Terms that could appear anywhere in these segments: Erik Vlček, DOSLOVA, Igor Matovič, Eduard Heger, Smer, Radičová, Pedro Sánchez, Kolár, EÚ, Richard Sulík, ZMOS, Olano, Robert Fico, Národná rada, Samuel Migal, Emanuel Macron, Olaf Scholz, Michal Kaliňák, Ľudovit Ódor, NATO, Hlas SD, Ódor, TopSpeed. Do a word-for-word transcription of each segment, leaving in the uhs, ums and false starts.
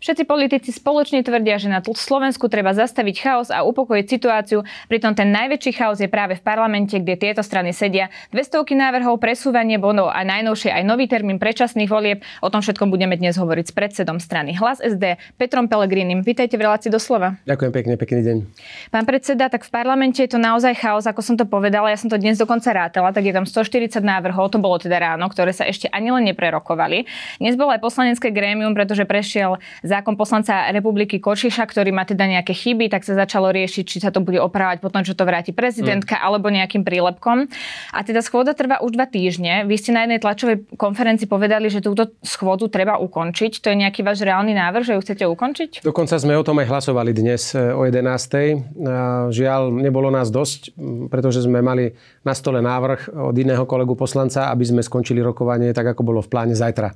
Všetci politici spoločne tvrdia, že na Slovensku treba zastaviť chaos a upokojiť situáciu, pritom ten najväčší chaos je práve v parlamente, kde tieto strany sedia. Dvestovky návrhov, presúvanie bodov a najnovšie aj nový termín predčasných volieb. O tom všetkom budeme dnes hovoriť s predsedom strany Hlas es dé, Petrom Pellegrinim. Vítajte v relácii Doslova. Ďakujem pekne, pekný deň. Pán predseda, tak v parlamente je to naozaj chaos, ako som to povedala, ja som to dnes dokonca rátala, tak je tam stoštyridsať návrhov, to bolo teda ráno, ktoré sa ešte ani len neprerokovali. Dnes bolo aj poslanecké grémium, pretože prešiel zákon poslanca republiky Kočiša, ktorý má teda nejaké chyby, tak sa začalo riešiť, či sa to bude opravovať potom, čo to vráti prezidentka, mm. alebo nejakým prílepkom. A teda schôdza trvá už dva týždne. Vy ste na jednej tlačovej konferencii povedali, že túto schôdzu treba ukončiť. To je nejaký váš reálny návrh, že ju chcete ukončiť? Dokonca sme o tom aj hlasovali dnes o jedenástej. Žiaľ, nebolo nás dosť, pretože sme mali na stole návrh od iného kolegu poslanca, aby sme skončili rokovanie tak, ako bolo v pláne zajtra.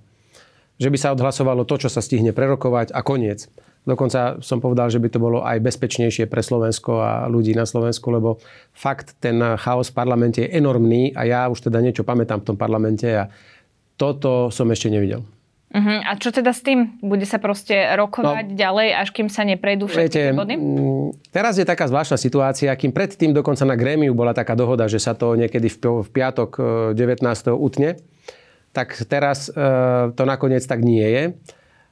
Že by sa odhlasovalo to, čo sa stihne prerokovať a koniec. Dokonca som povedal, že by to bolo aj bezpečnejšie pre Slovensko a ľudí na Slovensku, lebo fakt ten chaos v parlamente je enormný a ja už teda niečo pamätám v tom parlamente a toto som ešte nevidel. Uh-huh. A čo teda s tým? Bude sa proste rokovať no, ďalej, až kým sa neprejdú všetky body? Teraz je taká zvláštna situácia, kým predtým dokonca na grémiu bola taká dohoda, že sa to niekedy v piatok devätnásteho utne. Tak teraz e, to nakoniec tak nie je.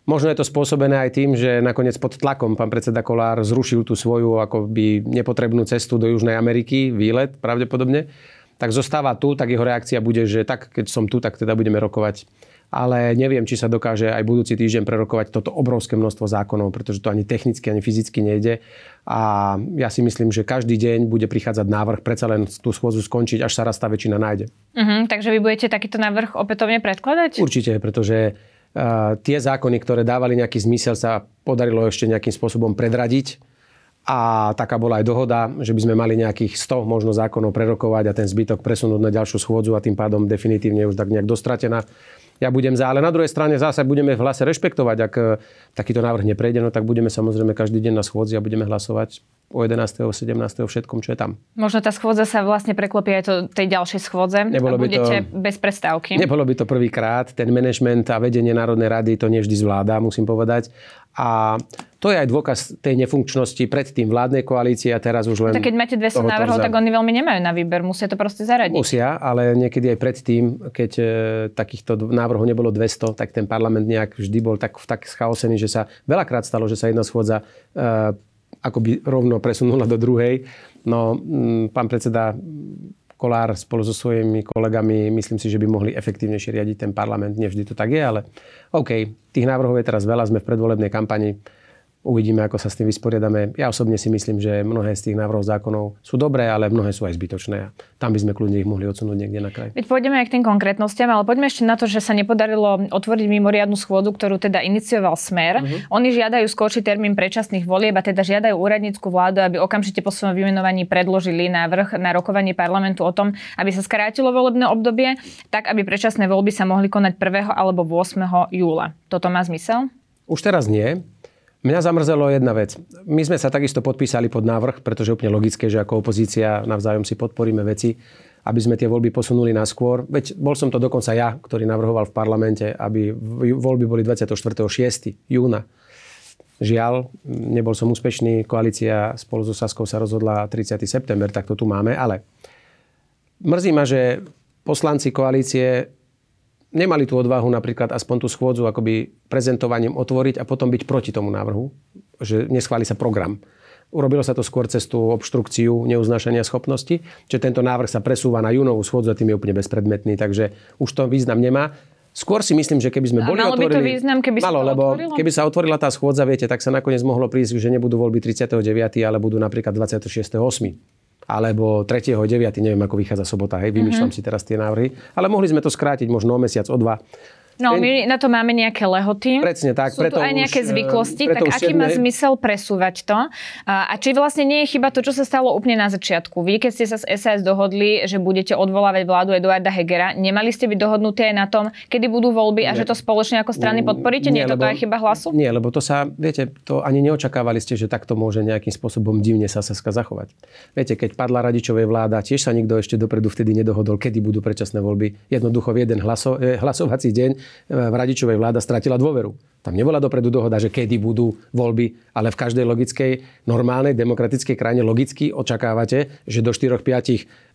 Možno je to spôsobené aj tým, že nakoniec pod tlakom pán predseda Kolár zrušil tú svoju akoby nepotrebnú cestu do Južnej Ameriky, výlet pravdepodobne. Tak zostáva tu, tak jeho reakcia bude, že tak, keď som tu, tak teda budeme rokovať. Ale neviem, či sa dokáže aj budúci týždeň prerokovať toto obrovské množstvo zákonov, pretože to ani technicky, ani fyzicky nejde. A ja si myslím, že každý deň bude prichádzať návrh, predsa len tú schôdzu skončiť, až sa raz tá väčšina nájde. Uh-huh, takže vy budete takýto návrh opätovne predkladať? Určite, pretože uh, tie zákony, ktoré dávali nejaký zmysel, sa podarilo ešte nejakým spôsobom predradiť. A taká bola aj dohoda, že by sme mali nejakých sto možno zákonov prerokovať a ten zbytok presunúť na ďalšiu schôdzu a tým pádom definitívne už tak nejak dostratená. Ja budem za, ale na druhej strane zase budeme v Hlase rešpektovať, ak takýto návrh neprejde, no tak budeme samozrejme každý deň na schôdzi a budeme hlasovať o jedenásteho, sedemnásteho všetkom, čo je tam. Možno tá schôdza sa vlastne preklopí aj to tej ďalšej schôdze nebolo a budete to, bez prestávky. Nebolo by to prvýkrát, ten manažment a vedenie Národnej rady to nevždy zvládá, musím povedať. A to je aj dôkaz tej nefunkčnosti predtým vládnej koalície a teraz už len... Tak keď máte dvesto návrhov, tak oni veľmi nemajú na výber, musia to proste zaradiť. Musia, ale niekedy aj predtým, keď e, takýchto návrhov nebolo dvesto, tak ten parlament nejak vždy bol tak, tak schaosený, že sa veľakrát stalo, že sa jedna schôdza e, akoby rovno presunula do druhej. No, m, pán predseda Kolár spolu so svojimi kolegami, myslím si, že by mohli efektívnejšie riadiť ten parlament. Nevždy to tak je, ale OK, tých návrhov je teraz veľa, sme v predvolebnej kampani. Uvidíme, ako sa s tým vysporiadame. Ja osobne si myslím, že mnohé z tých návrhov zákonov sú dobré, ale mnohé sú aj zbytočné. Tam by sme kľudne ich mohli odsunúť niekde na kraj. Veď pôjdeme aj k tým konkrétnostiam, ale poďme ešte na to, že sa nepodarilo otvoriť mimoriadnu schôdzu, ktorú teda inicioval Smer. Uh-huh. Oni žiadajú skočiť termín predčasných volieb a teda žiadajú úradnícku vládu, aby okamžite po svojom vymenovaní predložili návrh na rokovanie parlamentu o tom, aby sa skrátilo volebné obdobie, tak aby predčasné voľby sa mohli konať prvého alebo ôsmeho júla. Toto má zmysel? Už teraz nie. Mňa zamrzelo jedna vec. My sme sa takisto podpísali pod návrh, pretože je úplne logické, že ako opozícia navzájom si podporíme veci, aby sme tie voľby posunuli naskôr. Veď bol som to dokonca ja, ktorý navrhoval v parlamente, aby voľby boli dvadsiateho štvrtého šiesteho júna. Žiaľ, nebol som úspešný. Koalícia spolu so Saskou sa rozhodla tridsiateho september, tak to tu máme. Ale mrzí ma, že poslanci koalície nemali tú odvahu napríklad aspoň tú schôdzu akoby prezentovaním otvoriť a potom byť proti tomu návrhu, že neschváli sa program. Urobilo sa to skôr cez tú obštrukciu neuznášania schopnosti, že tento návrh sa presúva na júnovú schôdzu a tým je úplne bezpredmetný, takže už to význam nemá. Skôr si myslím, že keby sme boli malo otvorili... Malo by to význam, keby malo, sa to lebo otvorilo? Keby sa otvorila tá schôdza, viete, tak sa nakoniec mohlo prísť, že nebudú voľby tridsiateho deviateho, ale budú napríklad dvadsiateho šiesteho ôsmeho alebo tretieho deviateho, neviem, ako vychádza sobota, hej, vymýšľam mm-hmm. si teraz tie návrhy, ale mohli sme to skrátiť možno o mesiac, o dva. No, my na to máme nejaké lehoty. Presne tak. Sú tu aj nejaké už, zvyklosti. Tak aký má zmysel presúvať to? A či vlastne nie je chyba to, čo sa stalo úplne na začiatku? Vy, keď ste sa s es a es dohodli, že budete odvolávať vládu Eduarda Hegera, nemali ste byť dohodnutí aj na tom, kedy budú voľby a nie. Že to spoločne ako strany podporíte? Nie, nie je to aj chyba Hlasu? Nie, lebo to sa, viete, to ani neočakávali ste, že takto môže nejakým spôsobom divne sa Saská zachovať. Viete, keď padla Radičovej vláda, tiež sa nikto ešte dopredu vtedy nedohodol, kedy budú predčasné voľby. Jednoducho v jeden hlaso, hlasovací deň v Radičovej vláda stratila dôveru. Tam nebola dopredu dohoda, že kedy budú voľby, ale v každej logickej, normálnej, demokratickej krajine logicky očakávate, že do štyri až päť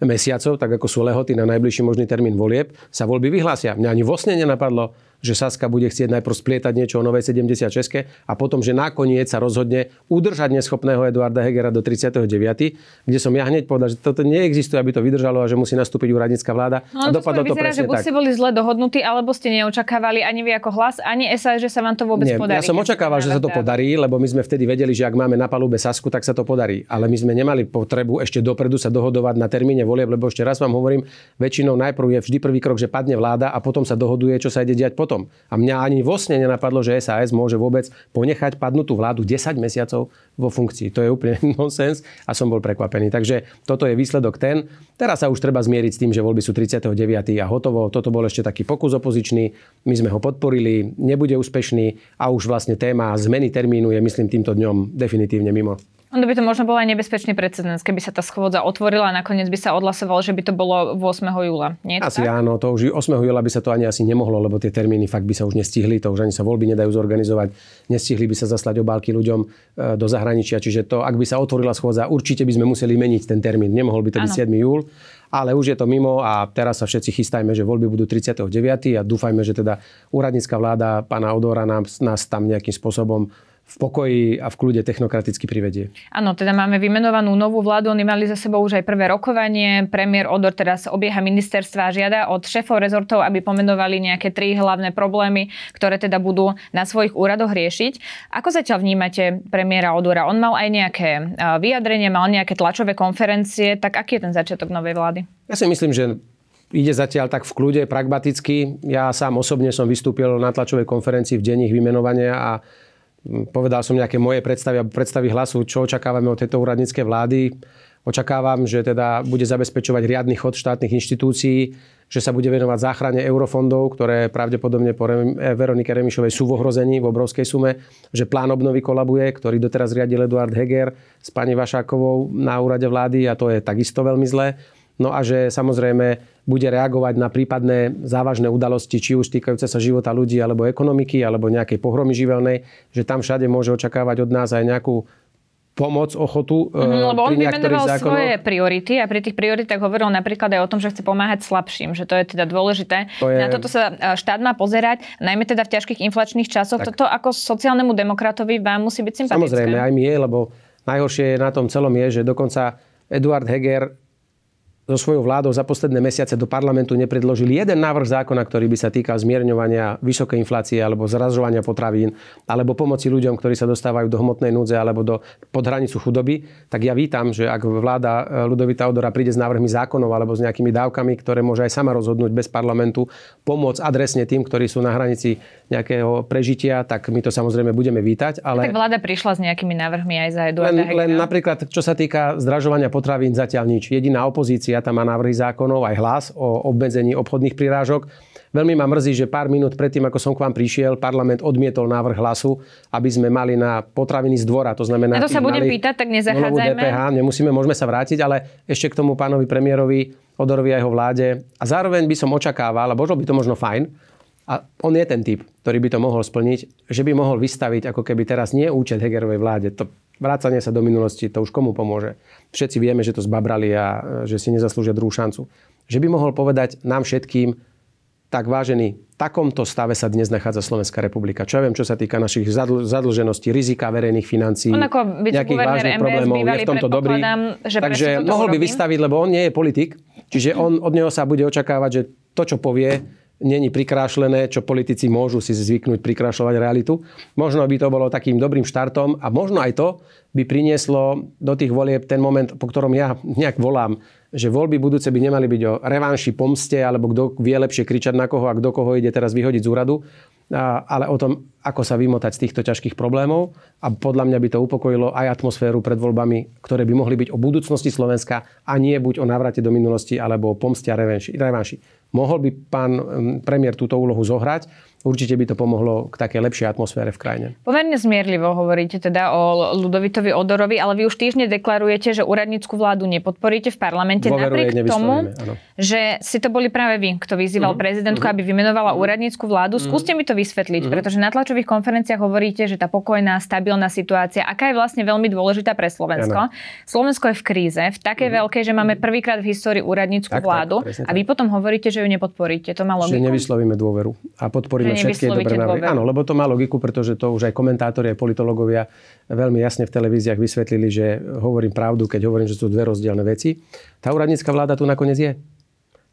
mesiacov, tak ako sú lehoty na najbližší možný termín volieb, sa voľby vyhlásia. Mňa ani vo sne nenapadlo, že Saská bude chcieť najprv splietať niečo o novej sedemdesiatšestke a potom, že nakoniec sa rozhodne udržať neschopného Eduarda Hegera do tridsiateho deviateho kde som ja hneď povedal, že toto neexistuje, aby to vydržalo a že musí nastúpiť úradnícka vláda. No, a dopadlo to, to presne tak. Že buď ste boli zle dohodnutí, alebo ste neočakávali ani vy ako Hlas, ani es a es, že sa vám to vôbec Nie, podarí. Ja som očakával, že sa to podarí, lebo my sme vtedy vedeli, že ak máme na palube Sasku, tak sa to podarí, ale my sme nemali potrebu ešte dopredu sa dohodovať na termíne volieb, lebo ešte raz vám hovorím, väčšinou najprv je vždy prvý krok, že padne vláda a potom sa dohoduje, čo sa ide diať potom. A mňa ani vo sne nenapadlo, že es a es môže vôbec ponechať padnutú vládu desať mesiacov vo funkcii. To je úplne nonsens a som bol prekvapený. Takže toto je výsledok ten. Teraz sa už treba zmieriť s tým, že voľby sú tridsiateho deviateho a hotovo. Toto bol ešte taký pokus opozičný. My sme ho podporili, nebude úspešný a už vlastne téma zmeny termínu je, myslím, týmto dňom definitívne mimo. Ono by to možno bol aj nebezpečný precedens, keby sa tá schôdza otvorila a nakoniec by sa odhlasovalo, že by to bolo ôsmeho júla Nie je to asi tak? Áno, to už ôsmeho júla by sa to ani asi nemohlo, lebo tie termíny fakt by sa už nestihli, to už ani sa voľby nedajú zorganizovať, nestihli by sa zaslať obálky ľuďom do zahraničia, čiže to, ak by sa otvorila schôdza, určite by sme museli meniť ten termín, nemohol by to byť siedmeho júla Ale už je to mimo a teraz sa všetci chystajme, že voľby budú tridsiateho deviateho a dúfajme, že teda úradnícka vláda pána Ódora nás, nás tam nejakým spôsobom v pokoji a v kľude technokraticky privedie. Áno, teda máme vymenovanú novú vládu, oni mali za sebou už aj prvé rokovanie. Premiér Ódor teraz obieha ministerstva a žiada od šéfov rezortov, aby pomenovali nejaké tri hlavné problémy, ktoré teda budú na svojich úradoch riešiť. Ako zatiaľ vnímate premiéra Ódora? On mal aj nejaké vyjadrenie, mal nejaké tlačové konferencie, tak aký je ten začiatok novej vlády? Ja si myslím, že ide zatiaľ tak v kľude, pragmaticky. Ja sám osobne som vystúpil na tlačovej konferencii v deň ich vymenovania a povedal som nejaké moje predstavy a predstavy Hlasu, čo očakávame od tejto úradníckej vlády. Očakávam, že teda bude zabezpečovať riadny chod štátnych inštitúcií, že sa bude venovať záchrane eurofondov, ktoré pravdepodobne po Veronike Remišovej sú v ohrození v obrovskej sume, že plán obnovy kolabuje, ktorý doteraz riadil Eduard Heger s pani Vašákovou na úrade vlády a to je takisto veľmi zlé. No a že samozrejme bude reagovať na prípadné závažné udalosti, či už týkajúce sa života ľudí, alebo ekonomiky, alebo nejakej pohromy živelnej, že tam všade môže očakávať od nás aj nejakú pomoc, ochotu. Mm, lebo on vymenoval zákonov svoje priority a pri tých prioritách hovoril napríklad aj o tom, že chce pomáhať slabším, že to je teda dôležité. To je... Na toto sa štát má pozerať, najmä teda v ťažkých inflačných časoch. Tak. Toto ako sociálnemu demokratovi vám musí byť sympatické. Samozrejme, aj mi je, lebo najhoršie na tom celom je, že dokonca Eduard Heger so svojou vládou za posledné mesiace do parlamentu nepredložil jeden návrh zákona, ktorý by sa týkal zmierňovania vysokej inflácie alebo zdražovania potravín, alebo pomoci ľuďom, ktorí sa dostávajú do hmotnej núdze alebo do pod hranicu chudoby, tak ja vítam, že ak vláda Ľudovita Ódora príde s návrhmi zákonov alebo s nejakými dávkami, ktoré môže aj sama rozhodnúť bez parlamentu, pomôcť adresne tým, ktorí sú na hranici nejakého prežitia, tak my to samozrejme budeme vítať, ale tak vláda prišla s nejakými návrhmi aj za Eduarda Hegera. Len, len napríklad čo sa týka zdražovania potravín zatiaľ nič. Jediná opozícia tam má návrhy zákonov, aj Hlas o obmedzení obchodných prirážok. Veľmi ma mrzí, že pár minút predtým, ako som k vám prišiel, parlament odmietol návrh Hlasu, aby sme mali na potraviny z dvora. To znamená, na to sa bude pýtať, tak nezachádzajme. dé pé há, nemusíme, môžeme sa vrátiť, ale ešte k tomu pánovi premiérovi Ódorovi a jeho vláde. A zároveň by som očakával, a bolo by to možno fajn, a on je ten typ, ktorý by to mohol splniť, že by mohol vystaviť ako keby teraz nie účet Hegerovej vláde. To vrácanie sa do minulosti, to už komu pomôže. Všetci vieme, že to zbabrali a že si nezaslúžia druhú šancu. Že by mohol povedať nám všetkým, tak vážení, v takomto stave sa dnes nachádza Slovenská republika. Čo ja viem, čo sa týka našich zadl- zadlžeností, rizika verejných financií, nejakých vážnych problémov, je v tomto dobrý. Takže mohol by vystaviť, lebo on nie je politik, čiže on, od neho sa bude očakávať, že to, čo povie, není prikrášlené, čo politici môžu si zvyknúť prikrášľovať realitu. Možno by to bolo takým dobrým štartom a možno aj to by prinieslo do tých volieb ten moment, po ktorom ja nejak volám, že voľby budúce by nemali byť o revanši, pomste, alebo kto vie lepšie kričať na koho a kto koho ide teraz vyhodiť z úradu, ale o tom, ako sa vymotať z týchto ťažkých problémov. A podľa mňa by to upokojilo aj atmosféru pred voľbami, ktoré by mohli byť o budúcnosti Slovenska a nie buď o návrate do minulosti alebo o pomste a revanši. Mohol by pán premiér túto úlohu zohrať. Určite by to pomohlo k takej lepšej atmosfére v krajine. Pomerne zmierlivo hovoríte teda o Ľudovitovi Ódorovi, ale vy už týždne deklarujete, že úradnícku vládu nepodporíte v parlamente. Dôveruje, napriek tomu, áno, že si to boli práve vy, kto vyzýval mm-hmm. prezidentku, aby vymenovala mm-hmm. úradnícku vládu. Skúste mi to vysvetliť, mm-hmm. pretože na tlačových konferenciách hovoríte, že tá pokojná, stabilná situácia, aká je vlastne veľmi dôležitá pre Slovensko. Ano. Slovensko je v kríze, v takej mm-hmm. veľkej, že máme prvýkrát v histórii úradnícku tak, vládu tak, a vy potom hovoríte, že ju nepodporíte. To má logiku. Že nevyslovíme dôveru a podporíme všetky dobré návrhy. Áno, lebo to má logiku, pretože to už aj komentátori, aj politológovia veľmi jasne v televíziách vysvetlili, že hovorím pravdu, keď hovorím, že sú dve rozdielne veci. Tá úradnícka vláda tu nakoniec je.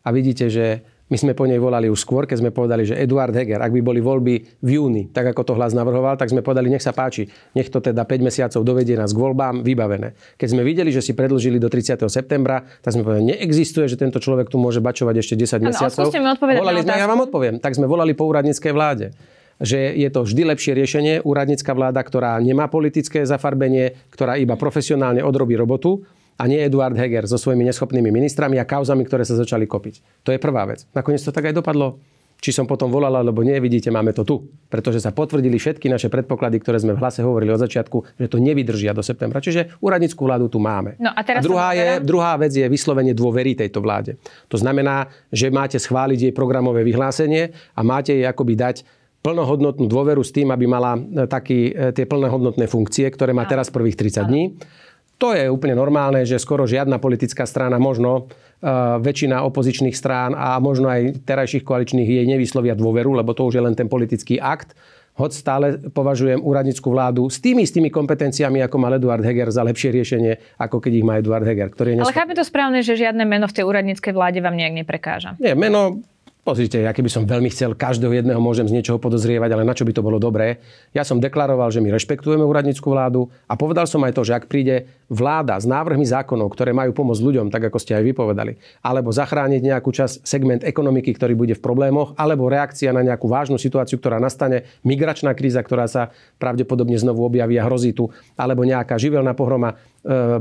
A vidíte, že my sme po nej volali už skôr, keď sme povedali, že Eduard Heger, ak by boli voľby v júni, tak ako to Hlas navrhoval, tak sme povedali, nech sa páči, nech to teda päť mesiacov dovedie nás k voľbám, vybavené. Keď sme videli, že si predĺžili do tridsiateho septembra, tak sme povedali, neexistuje, že tento človek tu môže bačovať ešte desať mesiacov. Volali sme, ja vám odpoviem, tak sme volali po úradníckej vláde, že je to vždy lepšie riešenie, úradnícka vláda, ktorá nemá politické zafarbenie, ktorá iba profesionálne odrobí robotu, a nie Eduard Heger so svojimi neschopnými ministrami a kauzami, ktoré sa začali kopiť. To je prvá vec. Nakoniec to tak aj dopadlo. Či som potom volal, alebo nie, vidíte, máme to tu. Pretože sa potvrdili všetky naše predpoklady, ktoré sme v Hlase hovorili od začiatku, že to nevydržia do septembra. Čiže úradnícku vládu tu máme. No a teraz a druhá, je, druhá vec je vyslovenie dôvery tejto vláde. To znamená, že máte schváliť jej programové vyhlásenie a máte jej akoby dať plnohodnotnú dôveru s tým, aby mala taký, tie plnohodnotné funkcie, ktoré má teraz prvých tridsať dní. To je úplne normálne, že skoro žiadna politická strana, možno uh, väčšina opozičných strán a možno aj terajších koaličných jej nevyslovia dôveru, lebo to už je len ten politický akt. Hoď stále považujem úradnícku vládu s tými, s tými kompetenciami, ako mal Eduard Heger, za lepšie riešenie, ako keď ich má Eduard Heger. Ktorý je neskôr... Ale chápem to správne, že žiadne meno v tej úradníckej vláde vám nejak neprekáža? Nie, meno... Pozrite, ja keby som veľmi chcel, každého jedného môžem z niečoho podozrievať, ale na čo by to bolo dobré? Ja som deklaroval, že my rešpektujeme úradnícku vládu a povedal som aj to, že ak príde vláda s návrhmi zákonov, ktoré majú pomôcť ľuďom, tak ako ste aj vypovedali, alebo zachrániť nejakú časť segment ekonomiky, ktorý bude v problémoch, alebo reakcia na nejakú vážnu situáciu, ktorá nastane, migračná kríza, ktorá sa pravdepodobne znovu objaví a hrozí tu, alebo nejaká živelná pohroma,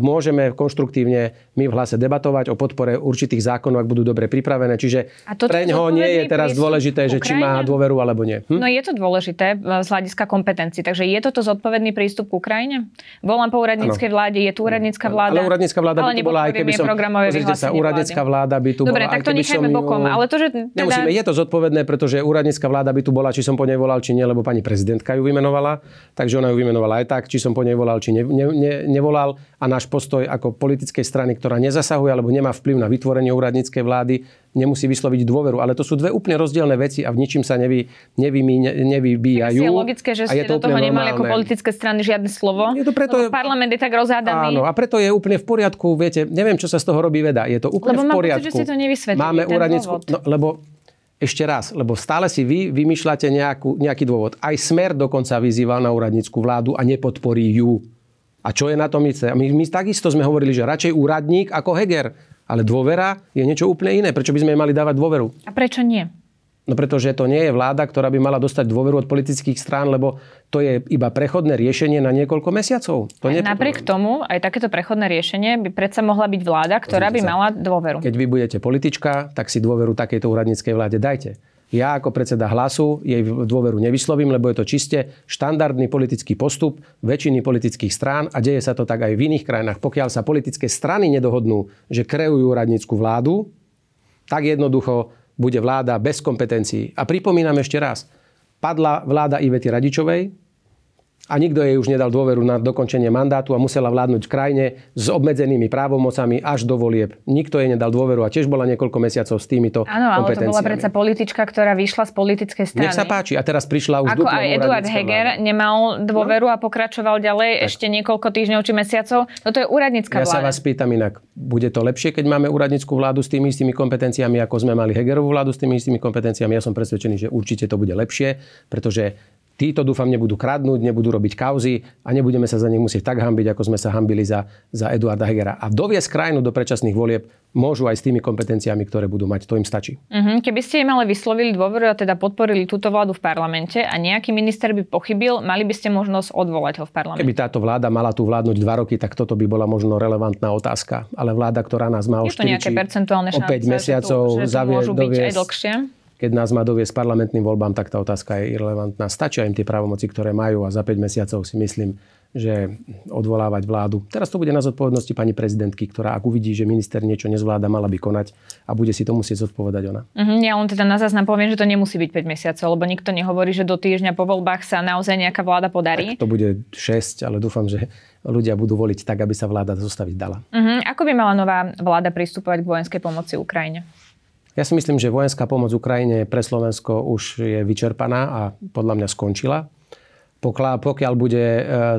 môžeme konštruktívne my v Hlase debatovať o podpore určitých zákonov, ak budú dobre pripravené. Čiže pre ňoho nie je teraz dôležité, že či má dôveru alebo nie. Hm? No je to dôležité z hľadiska kompetencií. Takže je toto zodpovedný prístup k Ukrajine? Volám po úradníckej vláde, je tu úradnícka vláda. Ale úradnícka vláda by tu bola, aj keby som... Pozrite sa, úradnícka vláda by tu bola... Dobre, tak to nechajme bokom. Ale to, že teda... Nemusíme, je to zodpovedné, pretože úradnícka vláda by tu bola, či som po nej volal, či nie, lebo pani prezidentka ju vymenovala. Takže ona ju vymenovala aj tak, či som po nej volal, či ne, ne, ne, nevolal. A náš postoj ako politickej strany, ktorá nezasahuje alebo nemá vplyv na vytvorenie úradníckej vlády, nemusí vysloviť dôveru. Ale to sú dve úplne rozdielne veci a v ničím sa nevy, nevy, nevybíjajú. Je logické, že ste do toho nemali ako politické strany žiadne slovo. Je to preto, parlament je tak rozhádaný. Áno, a preto je úplne v poriadku, viete, neviem, čo sa z toho robí veda. Je to úplne lebo v poriadku. Lebo mám pocit, že ste to nevysvetlili. Máme úradnícku... No, lebo ešte raz, lebo stále si vy vymýšľate nejakú, nejaký dôvod. Aj Smer dokonca vyzýval na úradnícku vládu a nepodporí ju. A čo je na tom iné? My, my takisto sme hovorili, že radšej úradník ako Heger. Ale dôvera je niečo úplne iné. Prečo by sme jej mali dávať dôveru? A prečo nie? No pretože to nie je vláda, ktorá by mala dostať dôveru od politických strán, lebo to je iba prechodné riešenie na niekoľko mesiacov. To nie napriek tomu, aj takéto prechodné riešenie by predsa mohla byť vláda, ktorá by mala dôveru. Keď vy budete politička, tak si dôveru takejto úradníckej vláde dajte. Ja ako predseda Hlasu jej dôveru nevyslovím, lebo je to čiste štandardný politický postup väčšiny politických strán a deje sa to tak aj v iných krajinách. Pokiaľ sa politické strany nedohodnú, že kreujú úradnícku vládu, tak jednoducho bude vláda bez kompetencií. A pripomínam ešte raz, padla vláda Ivety Radičovej a nikto jej už nedal dôveru na dokončenie mandátu a musela vládnuť v krajine s obmedzenými právomocami až do volieb. Nikto jej nedal dôveru a tiež bola niekoľko mesiacov s týmito kompetenciami. Áno, ale kompetenciami. To bola predsa politička, ktorá vyšla z politickej strany. Nech sa páči, a teraz prišla už duplom úradnícka vláda. Ako aj Eduard Heger nemal dôveru a pokračoval ďalej tak ešte niekoľko týždňov či mesiacov. No to je úradnícka vláda. Ja sa vás pýtam inak, bude to lepšie, keď máme úradnícku vládu s tými istými kompetenciami, ako sme mali Hegerovú vládu s tými istými kompetenciami? Ja som presvedčený, že určite to bude lepšie, pretože títo dúfam nebudú kradnúť, nebudú robiť kauzy a nebudeme sa za nich musieť tak hanbiť, ako sme sa hanbili za, za Eduarda Hegera. A doviesť krajinu do predčasných volieb môžu aj s tými kompetenciami, ktoré budú mať. To im stačí. Uh-huh. Keby ste im ale vyslovili dôveru a teda podporili túto vládu v parlamente a nejaký minister by pochybil, mali by ste možnosť odvolať ho v parlamente. Keby táto vláda mala tu vládnuť dva roky, tak toto by bola možno relevantná otázka. Ale vláda, ktorá nás má o štyri či o päť mesiacov zaviesť, keď nás má doviesť parlamentným voľbám, tak tá otázka je irrelevantná. Stačia im tie právomoci, ktoré majú a za päť mesiacov si myslím, že odvolávať vládu. Teraz to bude na zodpovednosti pani prezidentky, ktorá ak uvidí, že minister niečo nezvláda, mala by konať a bude si to musieť zodpovedať ona. Uh-huh, ja len teda na záznam poviem, že to nemusí byť päť mesiacov, lebo nikto nehovorí, že do týždňa po voľbách sa naozaj nejaká vláda podarí. Tak to bude šesť, ale dúfam, že ľudia budú voliť tak, aby sa vláda zostaviť dala. Uh-huh. Ako by mala nová vláda pristupovať k vojenskej pomoci Ukrajine? Ja si myslím, že vojenská pomoc Ukrajine pre Slovensko už je vyčerpaná a podľa mňa skončila. Pokiaľ bude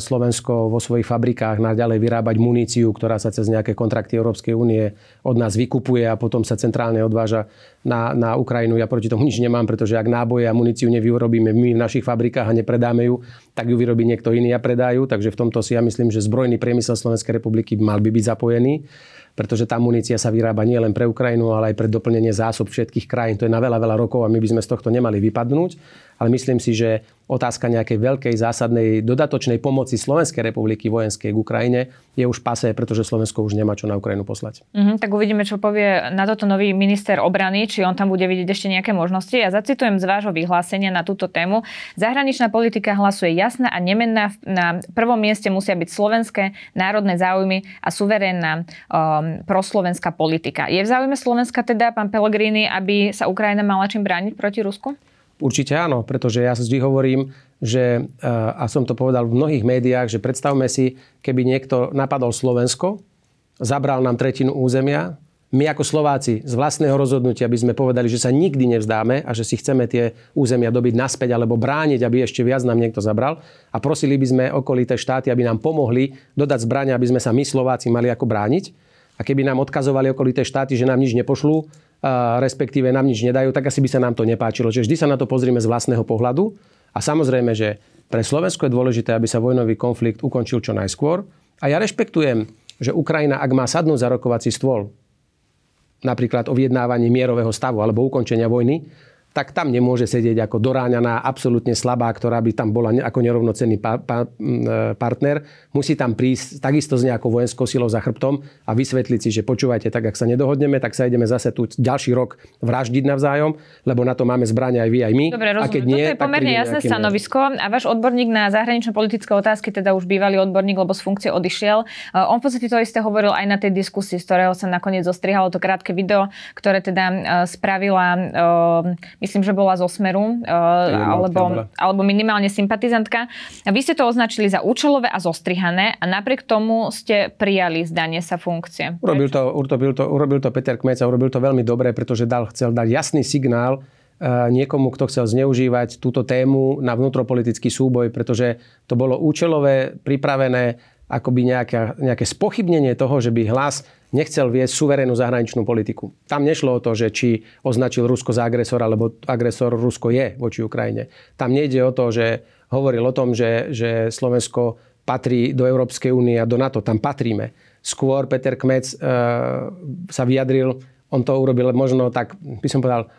Slovensko vo svojich fabrikách naďalej vyrábať muníciu, ktorá sa cez nejaké kontrakty Európskej únie od nás vykupuje a potom sa centrálne odváža na, na Ukrajinu, ja proti tomu nič nemám, pretože ak náboje a muníciu nevyrobíme my v našich fabrikách a nepredáme ju, tak ju vyrobí niekto iný a predajú. Takže v tomto si ja myslím, že zbrojný priemysel Slovenskej republiky mal by byť zapojený, pretože tá munícia sa vyrába nie len pre Ukrajinu, ale aj pre doplnenie zásob všetkých krajín. To je na veľa, veľa rokov a my by sme z tohto nemali vypadnúť. Ale myslím si, že otázka nejakej veľkej zásadnej dodatočnej pomoci Slovenskej republiky vojenskej k Ukrajine je už pasé, pretože Slovensko už nemá čo na Ukrajinu poslať. Mm-hmm, tak uvidíme, čo povie na toto nový minister obrany, či on tam bude vidieť ešte nejaké možnosti. Ja zacitujem z vášho vyhlásenia na túto tému. Zahraničná politika Hlasu je jasná a nemenná. Na prvom mieste musia byť slovenské národné záujmy a suverénna proslovenská politika. Je v záujme Slovenska teda, pán Pellegrini, aby sa Ukrajina mala čím brániť proti Rusku? Určite áno, pretože ja vždy hovorím, že, a som to povedal v mnohých médiách, že predstavme si, keby niekto napadol Slovensko, zabral nám tretinu územia, my ako Slováci z vlastného rozhodnutia by sme povedali, že sa nikdy nevzdáme a že si chceme tie územia dobiť naspäť alebo brániť, aby ešte viac nám niekto zabral. A prosili by sme okolité štáty, aby nám pomohli dodať zbrania, aby sme sa my Slováci mali ako brániť. A keby nám odkazovali okolité štáty, že nám nič nepošlú, respektíve nám nič nedajú, tak asi by sa nám to nepáčilo. Čiže vždy sa na to pozrieme z vlastného pohľadu. A samozrejme, že pre Slovensko je dôležité, aby sa vojnový konflikt ukončil čo najskôr. A ja rešpektujem, že Ukrajina, ak má sadnúť za rokovací stôl, napríklad o vyjednávaní mierového stavu alebo ukončenia vojny, tak tam nemôže sedieť ako doráňaná, absolútne slabá, ktorá by tam bola ako nerovnocenný pa, pa, partner. Musí tam prísť takisto s nejakou vojenskou silou za chrbtom a vysvetliť si, že počúvajte, tak ak sa nedohodneme, tak sa ideme zase tu ďalší rok vraždiť navzájom, lebo na to máme zbrania aj vy, aj my. Dobre, rozumiem. A keď nie, toto je pomerne jasné stanovisko. A váš odborník na zahranično-politické otázky, teda už bývalý odborník, lebo z funkcie odišiel, on v podstate to isté hovoril aj na tej diskusii, z ktorého sa nakoniec zostrihalo to krátke video, ktoré teda spravila, myslím, že bola zo Smeru, alebo, alebo minimálne sympatizantka. Vy ste to označili za účelové a zostrihané a napriek tomu ste prijali zdanie sa funkcie. Urobil to, urobil to, urobil to Peter Kmec a urobil to veľmi dobre, pretože dal, chcel dať jasný signál niekomu, kto chcel zneužívať túto tému na vnútropolitický súboj, pretože to bolo účelové, pripravené, akoby nejaká, nejaké spochybnenie toho, že by Hlas nechcel viesť suverénnu zahraničnú politiku. Tam nešlo o to, že či označil Rusko za agresora, alebo agresor Rusko je voči Ukrajine. Tam nejde o to, že hovoril o tom, že, že Slovensko patrí do Európskej únie a do NATO. Tam patríme. Skôr Peter Kmec e, sa vyjadril, on to urobil možno tak, by som povedal,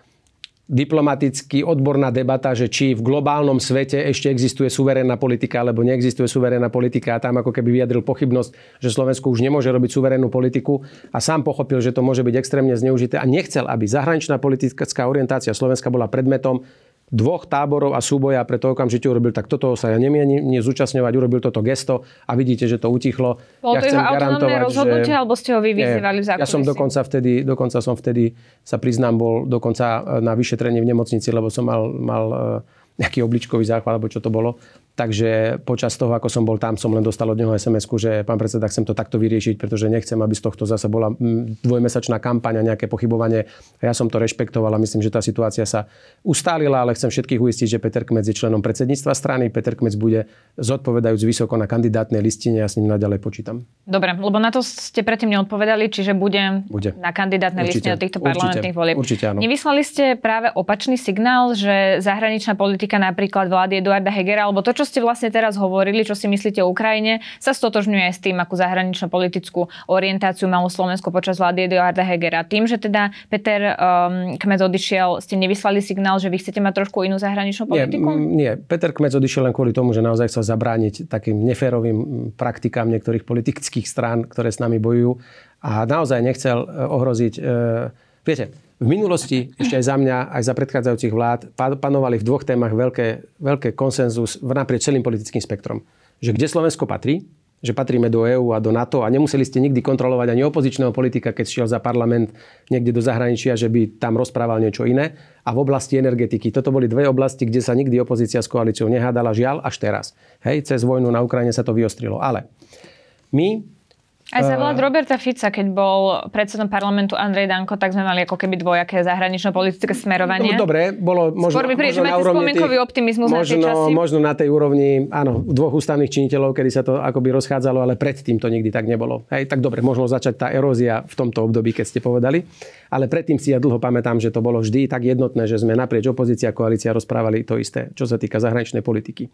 diplomaticky odborná debata, že či v globálnom svete ešte existuje suverénna politika, alebo neexistuje suverénna politika a tam ako keby vyjadril pochybnosť, že Slovensko už nemôže robiť suverénnu politiku a sám pochopil, že to môže byť extrémne zneužité a nechcel, aby zahraničná politická orientácia Slovenska bola predmetom dvoch táborov a súboja, preto okamžite urobil tak toto sa ja nemienim nezúčastňovať, urobil toto gesto a vidíte, že to utichlo. Bolo ja to chcem garantovať, rozhodnutie, že... alebo ste ho vy vyzývali v zákulisí? Ja som dokonca vtedy, dokonca som vtedy, sa priznám, bol dokonca na vyšetrení v nemocnici, lebo som mal, mal nejaký obličkový záchvat, alebo čo to bolo. Takže počas toho, ako som bol tam, som len dostal od neho es em esku, že pán predseda, chcem to takto vyriešiť, pretože nechcem, aby z tohto zasa bola dvojmesačná kampaň a nejaké pochybovanie. Ja som to rešpektoval a myslím, že tá situácia sa ustálila, ale chcem všetkých uistiť, že Peter Kmec je členom predsedníctva strany. Peter Kmec bude zodpovedajúc vysoko na kandidátnej listine, ja s ním naďalej počítam. Dobre, lebo na to ste predtým neodpovedali, čiže budem bude na kandidátnej listine do týchto parlamentných volieb. Určite áno. Nevyslali ste práve opačný signál, že zahraničná politika napríklad vlády Eduarda Hegera, alebo to, čo ste vlastne teraz hovorili, čo si myslíte o Ukrajine, sa stotožňuje s tým, akú zahraničnú politickú orientáciu malo Slovensko počas vlády Eduarda Hegera. Tým, že teda Peter um, Kmec odišiel, ste nevyslali signál, že vy chcete mať trošku inú zahraničnú politiku? Nie, m- nie, Peter Kmec odišiel len kvôli tomu, že naozaj chcel zabrániť takým neférovým praktikám niektorých politických strán, ktoré s nami bojujú, a naozaj nechcel ohroziť... E, viete, v minulosti, ešte aj za mňa, aj za predchádzajúcich vlád, panovali v dvoch témach veľké, veľké konsenzus naprieč celým politickým spektrom. Že kde Slovensko patrí, že patríme do EÚ a do NATO a nemuseli ste nikdy kontrolovať ani opozičného politika, keď šiel za parlament niekde do zahraničia, že by tam rozprával niečo iné. A v oblasti energetiky. Toto boli dve oblasti, kde sa nikdy opozícia s koalíciou nehádala, žiaľ, až teraz. Hej, cez vojnu na Ukrajine sa to vyostrilo. Ale my... Aj za vlád Roberta Fica, keď bol predsedom parlamentu Andrej Danko, tak sme mali ako keby dvojaké zahranično-politické smerovanie. Dobre, bolo možno... Skôr by príliš máte spomienkový optimizmus na tie časy. Možno na tej úrovni, áno, dvoch ústavných činiteľov, kedy sa to akoby rozchádzalo, ale predtým to nikdy tak nebolo. Hej, tak dobre, možno začať tá erózia v tomto období, keď ste povedali. Ale predtým si ja dlho pamätám, že to bolo vždy tak jednotné, že sme naprieč opozícia a koalícia rozprávali to isté, čo sa týka zahraničnej politiky.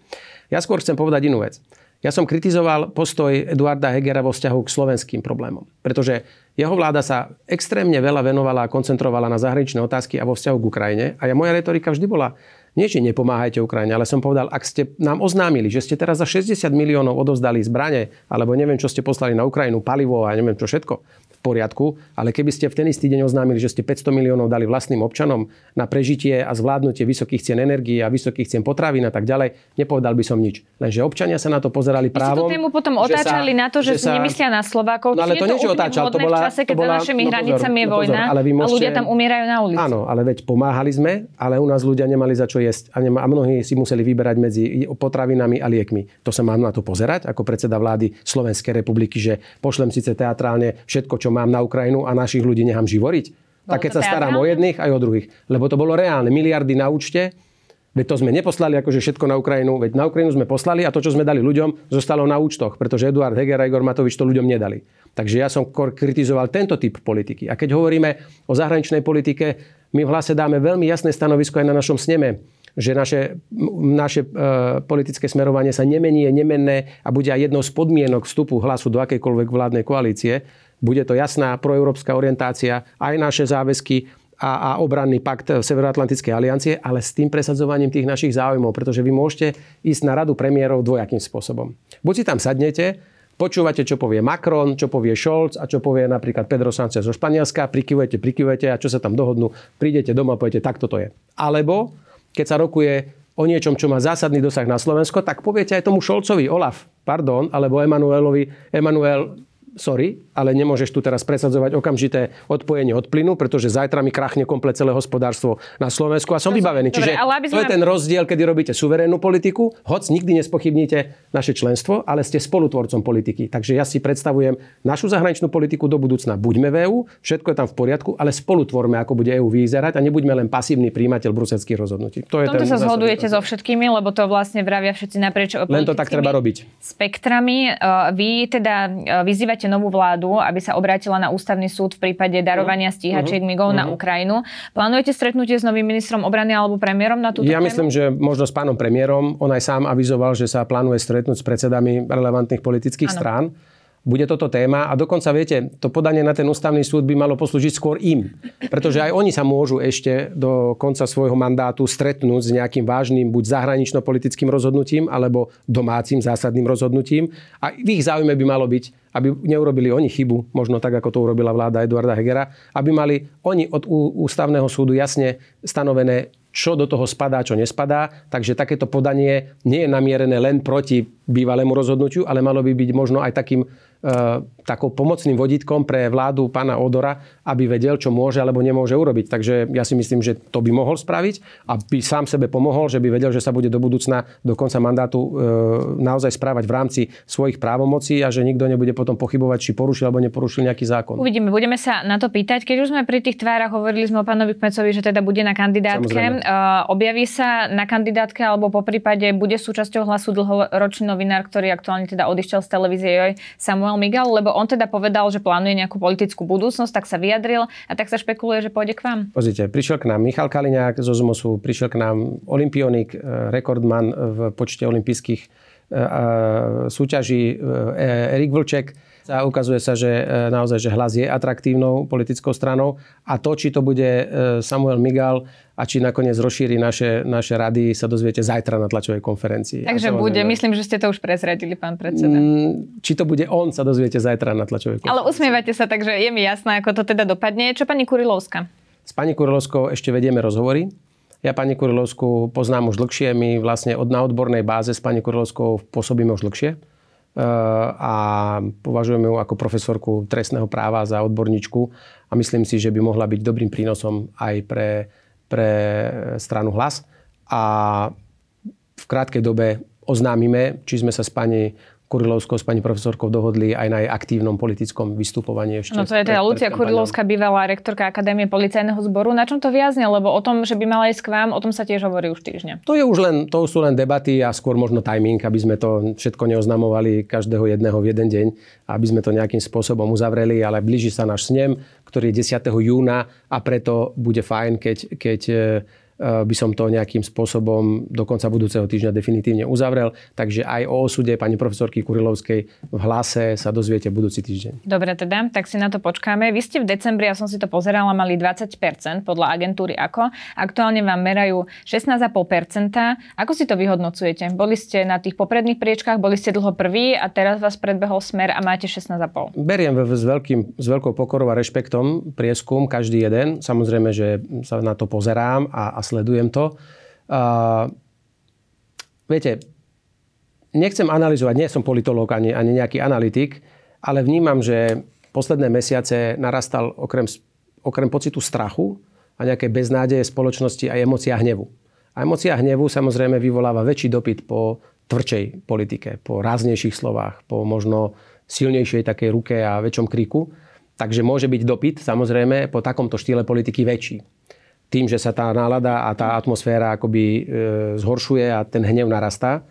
Ja skôr chcem povedať inú vec. Ja som kritizoval postoj Eduarda Hegera vo vzťahu k slovenským problémom, pretože jeho vláda sa extrémne veľa venovala a koncentrovala na zahraničné otázky a vo vzťahu k Ukrajine. A ja, moja retorika vždy bola, nie že nepomáhajte Ukrajine, ale som povedal, ak ste nám oznámili, že ste teraz za šesťdesiat miliónov odovzdali zbrane, alebo neviem, čo ste poslali na Ukrajinu, palivo a neviem čo všetko, v poriadku, ale keby ste v ten istý deň oznámili, že ste päťsto miliónov dali vlastným občanom na prežitie a zvládnutie vysokých cien energie a vysokých cien potravín a tak ďalej, nepovedal by som nič. Lenže občania sa na to pozerali právom. My si tú tému potom otáčali sa, na to, že, že sa nemyslia na Slovákov. No, ale to, to niečo otáčal, to bola, v čase, keď bola, za našimi no, hranicami no, je vojna, no, pozor, môžete, a ľudia tam umierajú na ulici. Áno, ale veď pomáhali sme, ale u nás ľudia nemali za čo jesť a, nema, a mnohí si museli vyberať medzi potravinami a liekmi. To sa mám na to pozerať ako predseda vlády Slovenskej republiky, že pošlem síce teatrálne všetko, čo mám na Ukrajinu a našich ľudí nechám živoriť. Bolo tak keď sa starám o jedných aj o druhých, lebo to bolo reálne, miliardy na účte. Veď to sme neposlali akože všetko na Ukrajinu, veď na Ukrajinu sme poslali a to, čo sme dali ľuďom, zostalo na účtoch, pretože Eduard Heger a Igor Matovič to ľuďom nedali. Takže ja som kritizoval tento typ politiky. A keď hovoríme o zahraničnej politike, my v Hlase dáme veľmi jasné stanovisko aj na našom sneme, že naše, naše e, politické smerovanie sa nemení, je nemenné a bude aj jednou z podmienok vstupu Hlasu do akejkoľvek vládnej koalície. Bude to jasná proeurópska orientácia, aj naše záväzky a, a obranný pakt Severoatlantickej aliancie, ale s tým presadzovaním tých našich záujmov, pretože vy môžete ísť na radu premiérov dvojakým spôsobom. Buď si tam sadnete, počúvate, čo povie Macron, čo povie Scholz a čo povie napríklad Pedro Sánchez zo Španielska, prikyvujete, prikyvujete a čo sa tam dohodnú, prídete doma a poviete, takto to je. Alebo, keď sa rokuje o niečom, čo má zásadný dosah na Slovensko, tak poviete aj tomu Scholzovi, Olaf, pardon, alebo Emanuelovi, Emanuel... sorry, ale nemôžeš tu teraz presadzovať okamžité odpojenie od plynu, pretože zajtra mi krachne komplet celé hospodárstvo na Slovensku a som to vybavený. Dobre, čiže to je na... ten rozdiel, kedy robíte suverénnu politiku, hoc nikdy nespochybníte naše členstvo, ale ste spolutvorcom politiky. Takže ja si predstavujem našu zahraničnú politiku do budúcna. Buďme v EÚ, všetko je tam v poriadku, ale spolutvorme, ako bude EÚ vyzerať a nebuďme len pasívny prijímateľ bruselských rozhodnutí. To je ten. Tomto sa zhodujete so všetkými, lebo to vlastne vravia všetci naprieč politickými. Len to tak treba robiť. Spektrami, vy teda vyzývate novú vládu, aby sa obrátila na ústavný súd v prípade darovania stíhačiek uh-huh. migov uh-huh. na Ukrajinu. Plánujete stretnutie s novým ministrom obrany alebo premiérom na túto ja tému? Ja myslím, že možno s pánom premiérom. On aj sám avizoval, že sa plánuje stretnúť s predsedami relevantných politických ano. strán. Bude toto téma a dokonca, viete, to podanie na ten ústavný súd by malo poslúžiť skôr im. Pretože aj oni sa môžu ešte do konca svojho mandátu stretnúť s nejakým vážnym buď zahranično-politickým rozhodnutím alebo domácim zásadným rozhodnutím. A v ich záujme by malo byť, aby neurobili oni chybu, možno tak, ako to urobila vláda Eduarda Hegera, aby mali oni od ústavného súdu jasne stanovené, čo do toho spadá, čo nespadá. Takže takéto podanie nie je namierené len proti bývalému rozhodnutiu, ale malo by byť možno aj takým uh, takou pomocným vodítkom pre vládu pána Ódora, aby vedel, čo môže alebo nemôže urobiť. Takže ja si myslím, že to by mohol spraviť, aby sám sebe pomohol, že by vedel, že sa bude do budúcna, do konca mandátu e, naozaj správať v rámci svojich právomocí a že nikto nebude potom pochybovať, či porušil alebo neporušil nejaký zákon. Uvidíme, budeme sa na to pýtať. Keď už sme pri tých tvárach, hovorili sme o pánovi Kmecovi, že teda bude na kandidátke. Samozrejme. Objaví sa na kandidátke alebo poprípade bude súčasťou Hlasu dlhoročný novinár, ktorý aktuálne teda odišiel z televízie, Samuel Migal, lebo on teda povedal, že plánuje nejakú politickú budúcnosť, tak sa vyjadril a tak sa špekuluje, že pôjde k vám. Pozrite, prišiel k nám Michal Kaliňák zo ZMOSu, prišiel k nám olympionik, rekordman v počte olympijských súťaží Erik Vlček. A ukazuje sa, že naozaj, že Hlas je atraktívnou politickou stranou a to, či to bude Samuel Migal a či nakoniec rozšíri naše, naše rady, sa dozviete zajtra na tlačovej konferencii. Takže bude, myslím, že ste to už prezradili, pán predseda. Či to bude on, sa dozviete zajtra na tlačovej konferencii. Ale usmievate sa, takže je mi jasné, ako to teda dopadne. Čo pani Kurilovská? S pani Kurilovskou ešte vedieme rozhovory. Ja pani Kurilovskú poznám už dlhšie. My vlastne od na odbornej báze s pani Kurilovskou pôsobíme už dlhšie a považujem ju ako profesorku trestného práva za odborníčku a myslím si, že by mohla byť dobrým prínosom aj pre, pre stranu Hlas. A v krátkej dobe oznámime, či sme sa s pani Kurilovskou, s pani profesorkou dohodli aj na jej aktívnom politickom vystupovaní ešte. No to je teda Lucia Kurilovská, bývalá rektorka Akadémie policajného zboru. Na čom to viazne? Lebo o tom, že by mala ísť k vám, o tom sa tiež hovorí už týždňa. To je už len, to sú len debaty a skôr možno timing, aby sme to všetko neoznamovali každého jedného v jeden deň, aby sme to nejakým spôsobom uzavreli, ale blíži sa náš snem, ktorý je desiateho júna a preto bude fajn, keď, keď by som to nejakým spôsobom do konca budúceho týždňa definitívne uzavrel. Takže aj o osude pani profesorky Kurilovskej v Hlase sa dozviete budúci týždeň. Dobre teda, tak si na to počkáme. Vy ste v decembri, ja som si to pozerala, mali dvadsať percent podľa agentúry Ako. Aktuálne vám merajú šestnásť celá päť percent. Ako si to vyhodnocujete? Boli ste na tých popredných priečkách, boli ste dlho prví a teraz vás predbehol Smer a máte šestnásť celá päť percent. Beriem s, veľkým, s veľkou pokorou a rešpektom prieskum, každý jeden. Samozrejme, že sa na to pozerám a, a sledujem to. Uh, viete, nechcem analyzovať, nie som politológ ani, ani nejaký analytik, ale vnímam, že posledné mesiace narastal okrem, okrem pocitu strachu a nejaké beznádeje spoločnosti aj emócia hnevu. A emócia hnevu samozrejme vyvoláva väčší dopyt po tvrdšej politike, po ráznejších slovách, po možno silnejšej takej ruke a väčšom kriku. Takže môže byť dopyt samozrejme po takomto štýle politiky väčší. Tým, že sa tá nálada a tá atmosféra akoby e, zhoršuje a ten hnev narastá.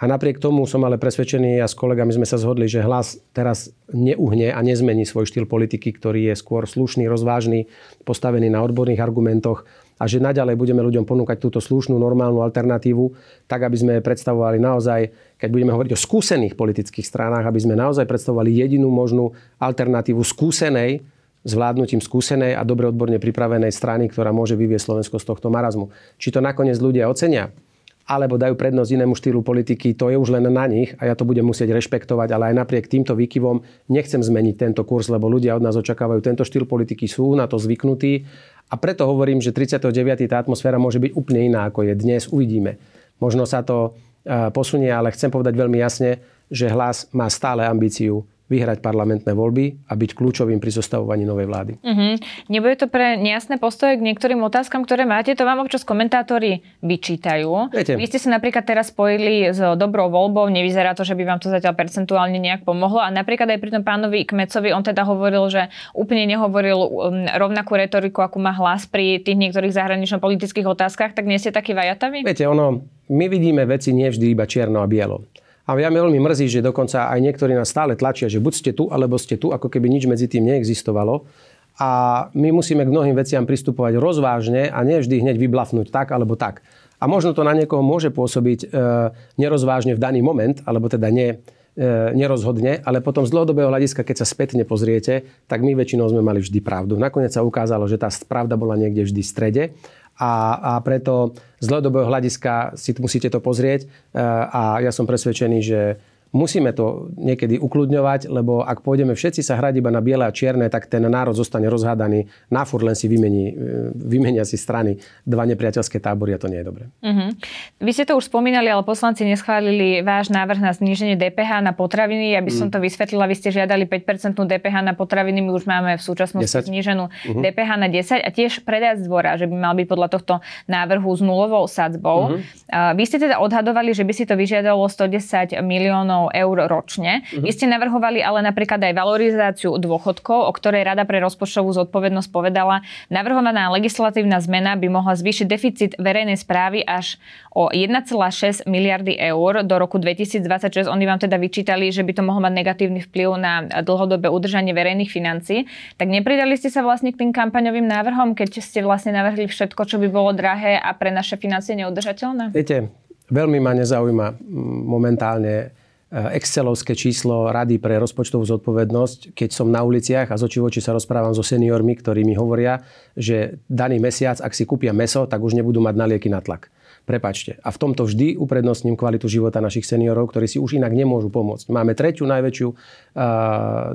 A napriek tomu som ale presvedčený a s kolegami sme sa zhodli, že Hlas teraz neuhne a nezmení svoj štýl politiky, ktorý je skôr slušný, rozvážny, postavený na odborných argumentoch a že naďalej budeme ľuďom ponúkať túto slušnú, normálnu alternatívu, tak aby sme predstavovali naozaj, keď budeme hovoriť o skúsených politických stranách, aby sme naozaj predstavovali jedinú možnú alternatívu skúsenej, zvládnutím skúsenej a dobre odborne pripravenej strany, ktorá môže vyviesť Slovensko z tohto marazmu. Či to nakoniec ľudia ocenia, alebo dajú prednosť inému štýlu politiky, to je už len na nich a ja to budem musieť rešpektovať, ale aj napriek týmto výkyvom nechcem zmeniť tento kurz, lebo ľudia od nás očakávajú tento štýl politiky, sú na to zvyknutí a preto hovorím, že tridsiateho deviateho tá atmosféra môže byť úplne iná, ako je dnes, uvidíme. Možno sa to posunie, ale chcem povedať veľmi jasne, že Hlas má stále ambíciu vyhrať parlamentné voľby a byť kľúčovým pri zostavovaní novej vlády. Uh-huh. Nebude to pre nejasné postoje k niektorým otázkam, ktoré máte, to vám občas komentátori vyčítajú. Viete. Vy ste sa napríklad teraz spojili s Dobrou voľbou, nevyzerá to, že by vám to zatiaľ percentuálne nejak pomohlo a napríklad aj pri tom pánovi Kmecovi, on teda hovoril, že úplne nehovoril rovnakú retoriku, akú má Hlas pri tých niektorých zahranično-politických otázkach, tak nie ste takí vajataví? Viete, ono, my vidíme veci nie vždy iba čierno a bielo. A ja mi veľmi mrzí, že dokonca aj niektorí nás stále tlačia, že buď ste tu, alebo ste tu, ako keby nič medzi tým neexistovalo. A my musíme k mnohým veciam pristupovať rozvážne a nie vždy hneď vyblafnúť tak, alebo tak. A možno to na niekoho môže pôsobiť e, nerozvážne v daný moment, alebo teda nie, e, nerozhodne, ale potom z dlhodobého hľadiska, keď sa spätne pozriete, tak my väčšinou sme mali vždy pravdu. Nakoniec sa ukázalo, že tá pravda bola niekde vždy v strede. A, a preto z dlhodobého hľadiska si musíte to pozrieť a ja som presvedčený, že musíme to niekedy ukľudňovať, lebo ak pôjdeme všetci sa hrať iba na biele a čierne, tak ten národ zostane rozhádaný. Na furt len si vymení, vymenia si strany dva nepriateľské tábory a to nie je dobré. Uh-huh. Vy ste to už spomínali, ale poslanci neschválili váš návrh na zníženie dé pé há na potraviny. Ja by som to vysvetlila. Vy ste žiadali päť percent dé pé há na potraviny. My už máme v súčasnosti zníženú uh-huh. dé pé há na desať a tiež predaj z dvora, že by mal byť podľa tohto návrhu s nulovou sadzbou. Uh-huh. Vy ste teda odhadovali, že by si to vyžiadalo sto desať miliónov eur ročne. Uh-huh. Vy ste navrhovali ale napríklad aj valorizáciu dôchodkov, o ktorej Rada pre rozpočtovú zodpovednosť povedala, navrhovaná legislatívna zmena by mohla zvýšiť deficit verejnej správy až o jeden celá šesť miliardy eur do roku dvetisícdvadsaťšesť. Oni vám teda vyčítali, že by to mohlo mať negatívny vplyv na dlhodobé udržanie verejných financií. Tak nepridali ste sa vlastne k tým kampaňovým návrhom, keď ste vlastne navrhli všetko, čo by bolo drahé a pre naše financie neudržateľné? Viete, veľmi ma nezaujíma momentálne excelovské číslo Rady pre rozpočtovú zodpovednosť, keď som na uliciach a z očí v oči sa rozprávam so seniormi, ktorí mi hovoria, že daný mesiac, ak si kúpia mäso, tak už nebudú mať na lieky na tlak. Prepáčte. A v tomto vždy uprednostním kvalitu života našich seniorov, ktorí si už inak nemôžu pomôcť. Máme tretiu najväčšiu,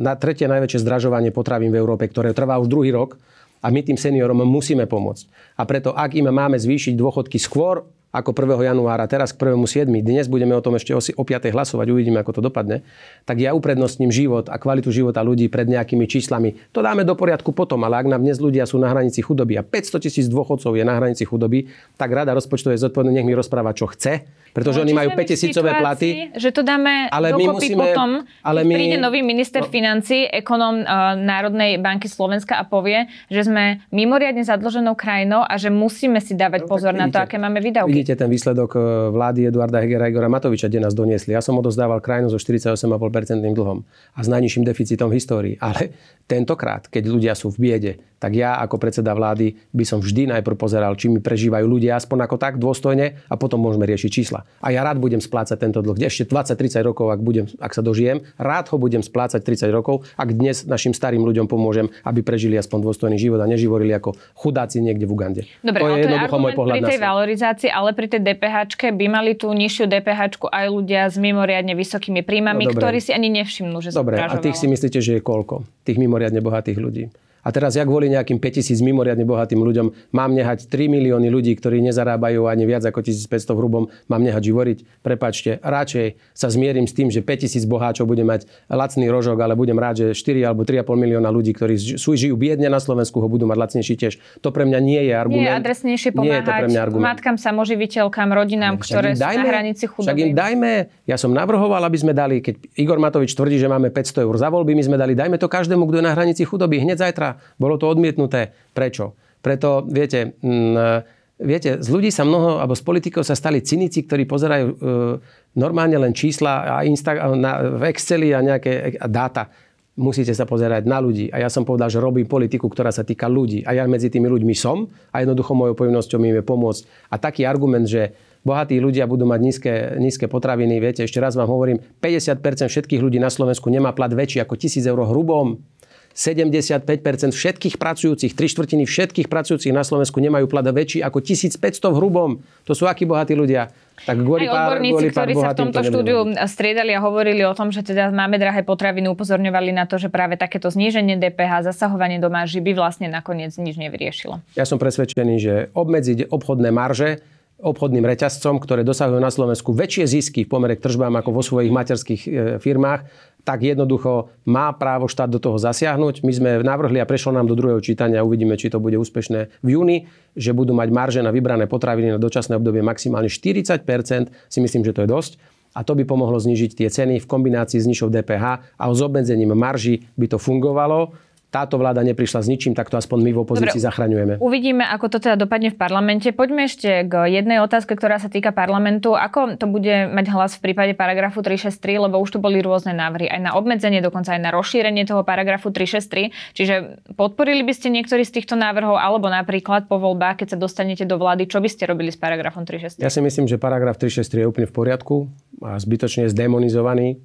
na tretie najväčšie zdražovanie potravín v Európe, ktoré trvá už druhý rok a my tým seniorom musíme pomôcť. A preto, ak im máme zvýšiť dôchodky skôr, ako prvého januára, teraz k prvému siedmeho, dnes budeme o tom ešte o piatej hlasovať, uvidíme, ako to dopadne, tak ja uprednostním život a kvalitu života ľudí pred nejakými číslami. To dáme do poriadku potom, ale ak nám dnes ľudia sú na hranici chudoby a päťsto tisíc dôchodcov je na hranici chudoby, tak Rada rozpočtovej zodpovednosti nech mi rozpráva, čo chce, pretože no, oni majú päťtisícové platy. Že to dáme dokopy musíme, potom, ale my, príde nový minister no, financií, ekonóm uh, Národnej banky Slovenska a povie, že sme mimoriadne zadlženou krajinou a že musíme si dávať no, pozor vidíte, na to, aké máme výdavky. Vidíte ten výsledok vlády Eduarda Hegera a Igora Matoviča, kde nás doniesli. Ja som odozdával krajinu so štyridsaťosem celá päť percent dlhom a s najnižším deficitom v histórii. Ale tentokrát, keď ľudia sú v biede, tak ja ako predseda vlády by som vždy najprv pozeral, či mi prežívajú ľudia aspoň ako tak dôstojne a potom môžeme riešiť čísla. A ja rád budem splácať tento dlh. Ešte dvadsať tridsať rokov, ak, budem, ak sa dožijem, rád ho budem splácať tridsať rokov, ak dnes našim starým ľuďom pomôžem, aby prežili aspoň dôstojný život a neživorili ako chudáci niekde v Ugande. Dobre, to je jednoducho môj pohľad na svet. Ale pri tej DPHčke by mali tú nižšiu DPHčku aj ľudia s mimoriadne vysokými príjmami, no, ktorí si ani nevšimnú, že sa dobre, a tých si myslíte, že je koľko? Tých mimoriadne bohatých ľudí. A teraz ja kvôli nejakým päťtisíc mimoriadne bohatým ľuďom mám nehať tri milióny ľudí, ktorí nezarábajú ani viac ako tisícpäťsto v hrubom, mám nehať živoriť. Prepáčte, radšej sa zmierim s tým, že päťtisíc boháčov bude mať lacný rožok, ale budem rád, že štyri alebo tri a pol milióna ľudí, ktorí sú, žijú biedne na Slovensku, ho budú mať lacnejší tiež. To pre mňa nie je argument. Nie je adresnejšie pomáhať matkám samoživiteľkám, rodinám, ale ktoré sú dajme, na hranici chudoby. Však im dajme. Ja som navrhoval, aby sme dali, keď Igor Matovič tvrdí, že máme päťsto eur za voľby, my sme dali, dajme to každému, kto je na hranici chudoby hneď zajtra. Bolo to odmietnuté. Prečo? Preto, viete, m, viete, z ľudí sa mnoho, alebo z politikov sa stali cynici, ktorí pozerajú e, normálne len čísla a insta, na, v Exceli a nejaké a dáta. Musíte sa pozerať na ľudí. A ja som povedal, že robím politiku, ktorá sa týka ľudí. A ja medzi tými ľuďmi som a jednoducho mojou povinnosťou im je pomôcť. A taký argument, že bohatí ľudia budú mať nízke, nízke potraviny, viete, ešte raz vám hovorím, päťdesiat percent všetkých ľudí na Slovensku nemá plat väčší ako tisíc eur hrubom. sedemdesiatpäť percent všetkých pracujúcich, tri štvrtiny všetkých pracujúcich na Slovensku nemajú plat väčší ako tisícpäťsto v hrubom. To sú akí bohatí ľudia. Tak aj odborníci, ktorí sa v tomto to štúdiu striedali a hovorili o tom, že teda máme drahé potraviny, upozorňovali na to, že práve takéto zníženie dé pé há, zasahovanie do marží by vlastne nakoniec nič nevyriešilo. Ja som presvedčený, že obmedziť obchodné marže obchodným reťazcom, ktoré dosahujú na Slovensku väčšie zisky v pomere k tržbám ako vo svojich materských firmách, tak jednoducho má právo štát do toho zasiahnuť. My sme navrhli a prešlo nám do druhého čítania, uvidíme, či to bude úspešné v júni, že budú mať marže na vybrané potraviny na dočasné obdobie maximálne štyridsať percent, si myslím, že to je dosť. A to by pomohlo znížiť tie ceny v kombinácii s nižšou dé pé há a s obmedzením marží by to fungovalo. Táto vláda neprišla s ničím, tak to aspoň my v opozícii dobre, zachraňujeme. Uvidíme, ako to teda dopadne v parlamente. Poďme ešte k jednej otázke, ktorá sa týka parlamentu. Ako to bude mať hlas v prípade paragrafu tri šesť tri, lebo už tu boli rôzne návrhy aj na obmedzenie, dokonca aj na rozšírenie toho paragrafu tri šesť tri. Čiže podporili by ste niektorý z týchto návrhov, alebo napríklad po voľbách, keď sa dostanete do vlády, čo by ste robili s paragrafom tri šesť tri? Ja si myslím, že paragraf tri šesť tri je úplne v poriadku a zbytočne je zdemonizovaný.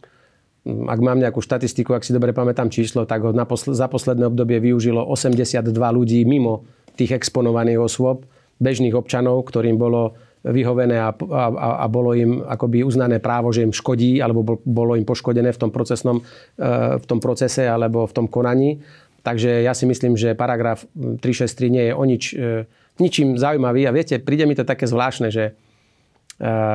Ak mám nejakú štatistiku, ak si dobre pamätám číslo, tak ho naposl- za posledné obdobie využilo osemdesiatdva ľudí mimo tých exponovaných osôb, bežných občanov, ktorým bolo vyhovené a, a, a bolo im akoby uznané právo, že im škodí, alebo bolo im poškodené v tom procesnom, v tom procese alebo v tom konaní. Takže ja si myslím, že paragraf tri šesť tri nie je o nič, ničím zaujímavý. A viete, príde mi to také zvláštne, že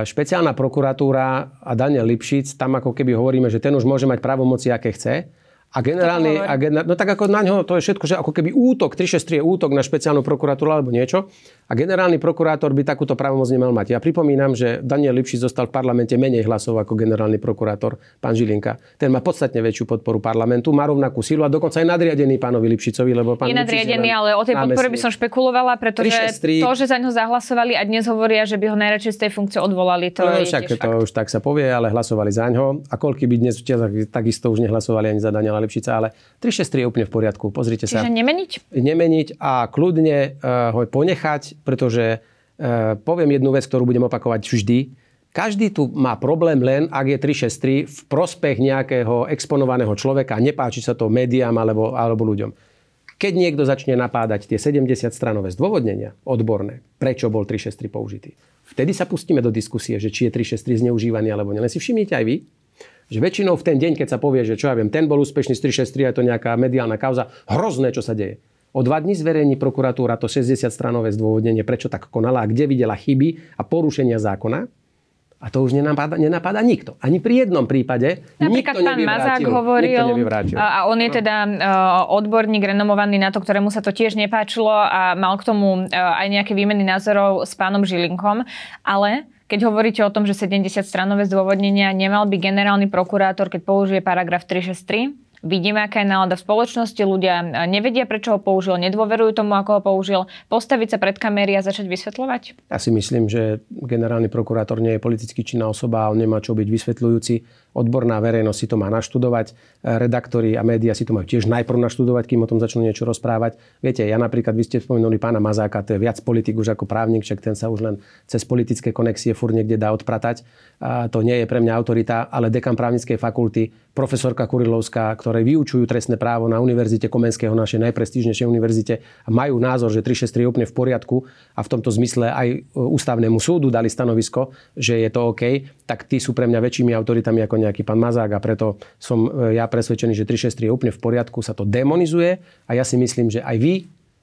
špeciálna prokuratúra a Daniel Lipšic, tam ako keby hovoríme, že ten už môže mať právomoci, aké chce. A generálny, a generálny, no tak ako na ňo to je všetko, že ako keby útok, tri šesť tri je útok na špeciálnu prokuratúru alebo niečo. A generálny prokurátor by takúto právomoc nemal mať. Ja pripomínam, že Daniel Lipšic zostal v parlamente menej hlasov ako generálny prokurátor, pán Žilinka. Ten má podstatne väčšiu podporu parlamentu, má rovnakú sílu a dokonca aj nadriadený pánovi Lipšicovi, lebo pán Lipšic je nadriadený, ale o tej podpore by som špekulovala, pretože tri šesť tri to, že za ňo zahlasovali a dnes hovoria, že by ho najradšej z tej funkcie odvolali, to no, je však, tiež to fakt. Už tak sa povie, ale hlasovali za ňho. A koľko by dnes takisto už nehlasovali ani za Daniela Lipšica, ale tri šesť tri je úplne v poriadku. Pozrite Čiže sa. Čiže nemeniť? Nemeniť a kľudne uh, ho ponechať, pretože uh, poviem jednu vec, ktorú budem opakovať vždy. Každý tu má problém len, ak je tri šesť tri v prospech nejakého exponovaného človeka. Nepáči sa to médiám alebo, alebo ľuďom. Keď niekto začne napádať tie sedemdesiat stranové zdôvodnenia odborné, prečo bol tri šesť tri použitý, vtedy sa pustíme do diskusie, že či je tri šesť tri zneužívaný alebo nie. Len si všimnite aj vy, že väčšinou v ten deň, keď sa povie, že čo ja viem, ten bol úspešný z tri šesť tri, je to nejaká mediálna kauza, hrozné, čo sa deje. O dva dní zverejní prokuratúra to šesťdesiatstranové zdôvodnenie, prečo tak konala a kde videla chyby a porušenia zákona. A to už nenapadá, nenapadá nikto. Ani pri jednom prípade napríklad nikto nevyvrátil. Napríklad pán Mazák hovoril a on je teda odborník renomovaný na to, ktorému sa to tiež nepáčilo a mal k tomu aj nejaké výmeny názorov s pánom Žilinkom. Ale keď hovoríte o tom, že sedemdesiatstranové zdôvodnenia nemal by generálny prokurátor, keď použije paragraf tri šesť tri. Vidíme, aká je nálada v spoločnosti. Ľudia nevedia, prečo ho použil, nedôverujú tomu, ako ho použil. Postaviť sa pred kamery a začať vysvetľovať? Ja si myslím, že generálny prokurátor nie je politicky činná osoba, on nemá čo byť vysvetľujúci. Odborná verejnosť si to má naštudovať. Redaktori a médiá si to majú tiež najprv naštudovať, kým o tom začnú niečo rozprávať. Viete, ja napríklad, vy ste spomenuli pána Mazáka, to je viac politik už ako právnik, však ten sa už len cez politické konexie furt niekde dá odpratať. A to nie je pre mňa autorita, ale dekan právnickej fakulty, profesorka Kurilovská, ktoré vyučujú trestné právo na Univerzite Komenského, našej najprestížnejšej univerzite, a majú názor, že tri šesť tri je úplne v poriadku a v tomto zmysle aj ústavnému súdu dali stanovisko, že je to OK, tak tí sú pre mňa väčšími autoritami ako nejaký pán Mazák a preto som ja presvedčený, že tri šesť tri je úplne v poriadku, sa to demonizuje a ja si myslím, že aj vy,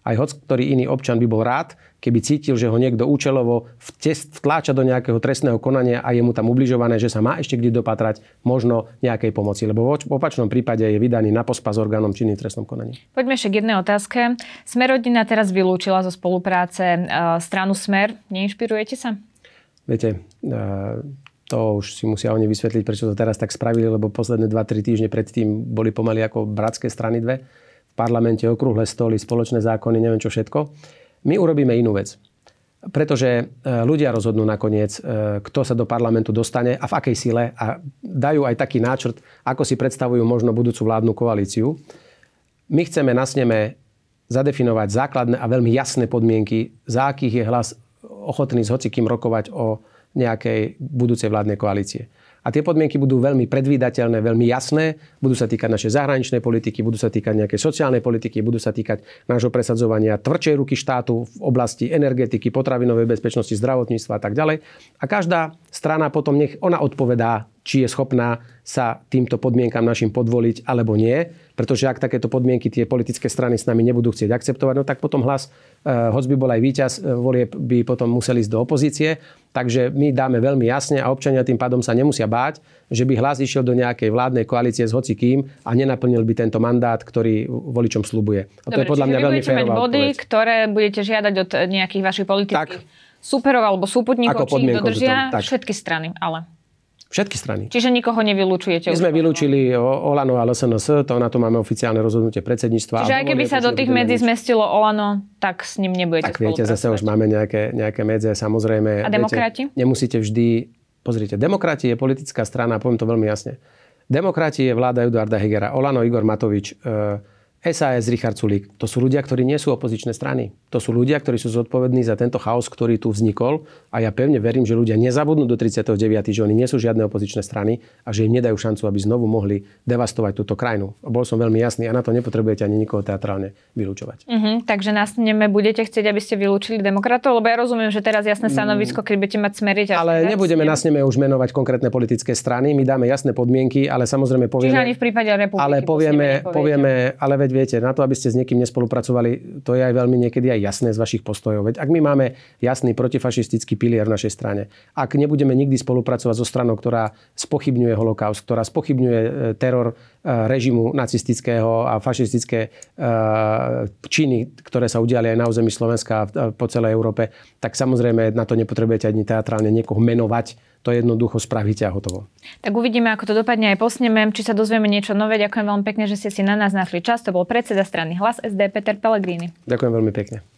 aj hoc ktorý iný občan by bol rád, keby cítil, že ho niekto účelovo vtláča do nejakého trestného konania a je mu tam ubližované, že sa má ešte kde dopatrať možno nejakej pomoci. Lebo v opačnom prípade je vydaný na pospas orgánom činným v trestnom konaní. Poďme ešte k jednej otázke. Smer rodina teraz vylúčila zo spolupráce stranu Smer. Neinšpirujete sa? Viete, to už si musia oni vysvetliť, prečo to teraz tak spravili, lebo posledné dva tri týždne predtým boli pomaly ako bratské strany dve. V parlamente okrúhle stoly, spoločné zákony, neviem čo všetko. My urobíme inú vec, pretože ľudia rozhodnú nakoniec, kto sa do parlamentu dostane a v akej sile a dajú aj taký náčrt, ako si predstavujú možno budúcu vládnu koalíciu. My chceme nasneme zadefinovať základné a veľmi jasné podmienky, za akých je Hlas ochotný s hocikým rokovať o nejakej budúcej vládnej koalície. A tie podmienky budú veľmi predvídateľné, veľmi jasné. Budú sa týkať našej zahraničnej politiky, budú sa týkať nejakej sociálnej politiky, budú sa týkať nášho presadzovania tvrdšej ruky štátu v oblasti energetiky, potravinovej bezpečnosti, zdravotníctva a tak ďalej. A každá strana potom nech ona odpovedá, či je schopná sa týmto podmienkam našim podvoliť alebo nie. Pretože ak takéto podmienky tie politické strany s nami nebudú chcieť akceptovať, no tak potom Hlas, hoc by bol aj víťaz, volieb by potom museli ísť do opozície. Takže my dáme veľmi jasne a občania tým pádom sa nemusia báť, že by Hlas išiel do nejakej vládnej koalície s hocikým a nenaplnil by tento mandát, ktorý voličom sľubuje. A to dobre, je podľa mňa veľmi férová odpoveď. Dobre, čiže vy budete mať body, ktoré budete žiadať od nejakých vašich politických súperov alebo súputníkov, či ich dodržia všetky strany, ale všetky strany. Čiže nikoho nevylučujete? My sme vylúčili Olano a el es en es, to na to máme oficiálne rozhodnutie predsedníctva. Čiže aj keby sa do tých medzi zmestilo Olano, tak s ním nebudete spolupracovať. Tak viete, zase už máme nejaké, nejaké medze, samozrejme. A demokrati? Viete, nemusíte vždy. Pozrite, demokrati je politická strana, poviem to veľmi jasne. Demokrati je vláda Eduarda Hegera, Olano Igor Matovič, es a es Richard Sulík. To sú ľudia, ktorí nie sú opozičné strany. To To sú ľudia, ktorí sú zodpovední za tento chaos, ktorý tu vznikol. A ja pevne verím, že ľudia nezabudnú do tridsiateho deviateho, že oni nie sú žiadne opozičné strany a že im nedajú šancu, aby znovu mohli devastovať túto krajinu. Bol som veľmi jasný a na to nepotrebujete ani nikoho teatrálne vylúčovať. Uh-huh, takže následne budete chcieť, aby ste vylúčili demokratov, lebo ja rozumiem, že teraz jasné stanovisko, keď budete mať smeriť. Ale nebudeme následne už menovať konkrétne politické strany, my dáme jasné podmienky, ale samozrejme povieme. Čiže ani v prípade republiky. Ale povieme, povieme, ale veď viete, na to, aby ste s niekým nespolupracovali, to je aj veľmi niekedy aj jasné z vašich postojov. Veď ak my máme jasný protifašistický pilier v našej strane, ak nebudeme nikdy spolupracovať so stranou, ktorá spochybňuje holokaust, ktorá spochybňuje teror režimu nacistického a fašistické činy, ktoré sa udiali aj na území Slovenska a po celej Európe, tak samozrejme na to nepotrebujete ani teatrálne niekoho menovať. To jednoducho spravíte a hotovo. Tak uvidíme, ako to dopadne aj po sneme, či sa dozvieme niečo nové. Ďakujem veľmi pekne, že ste si na nás našli čas. To bol predseda strany Hlas es dé Peter Pellegrini. Ďakujem veľmi pekne.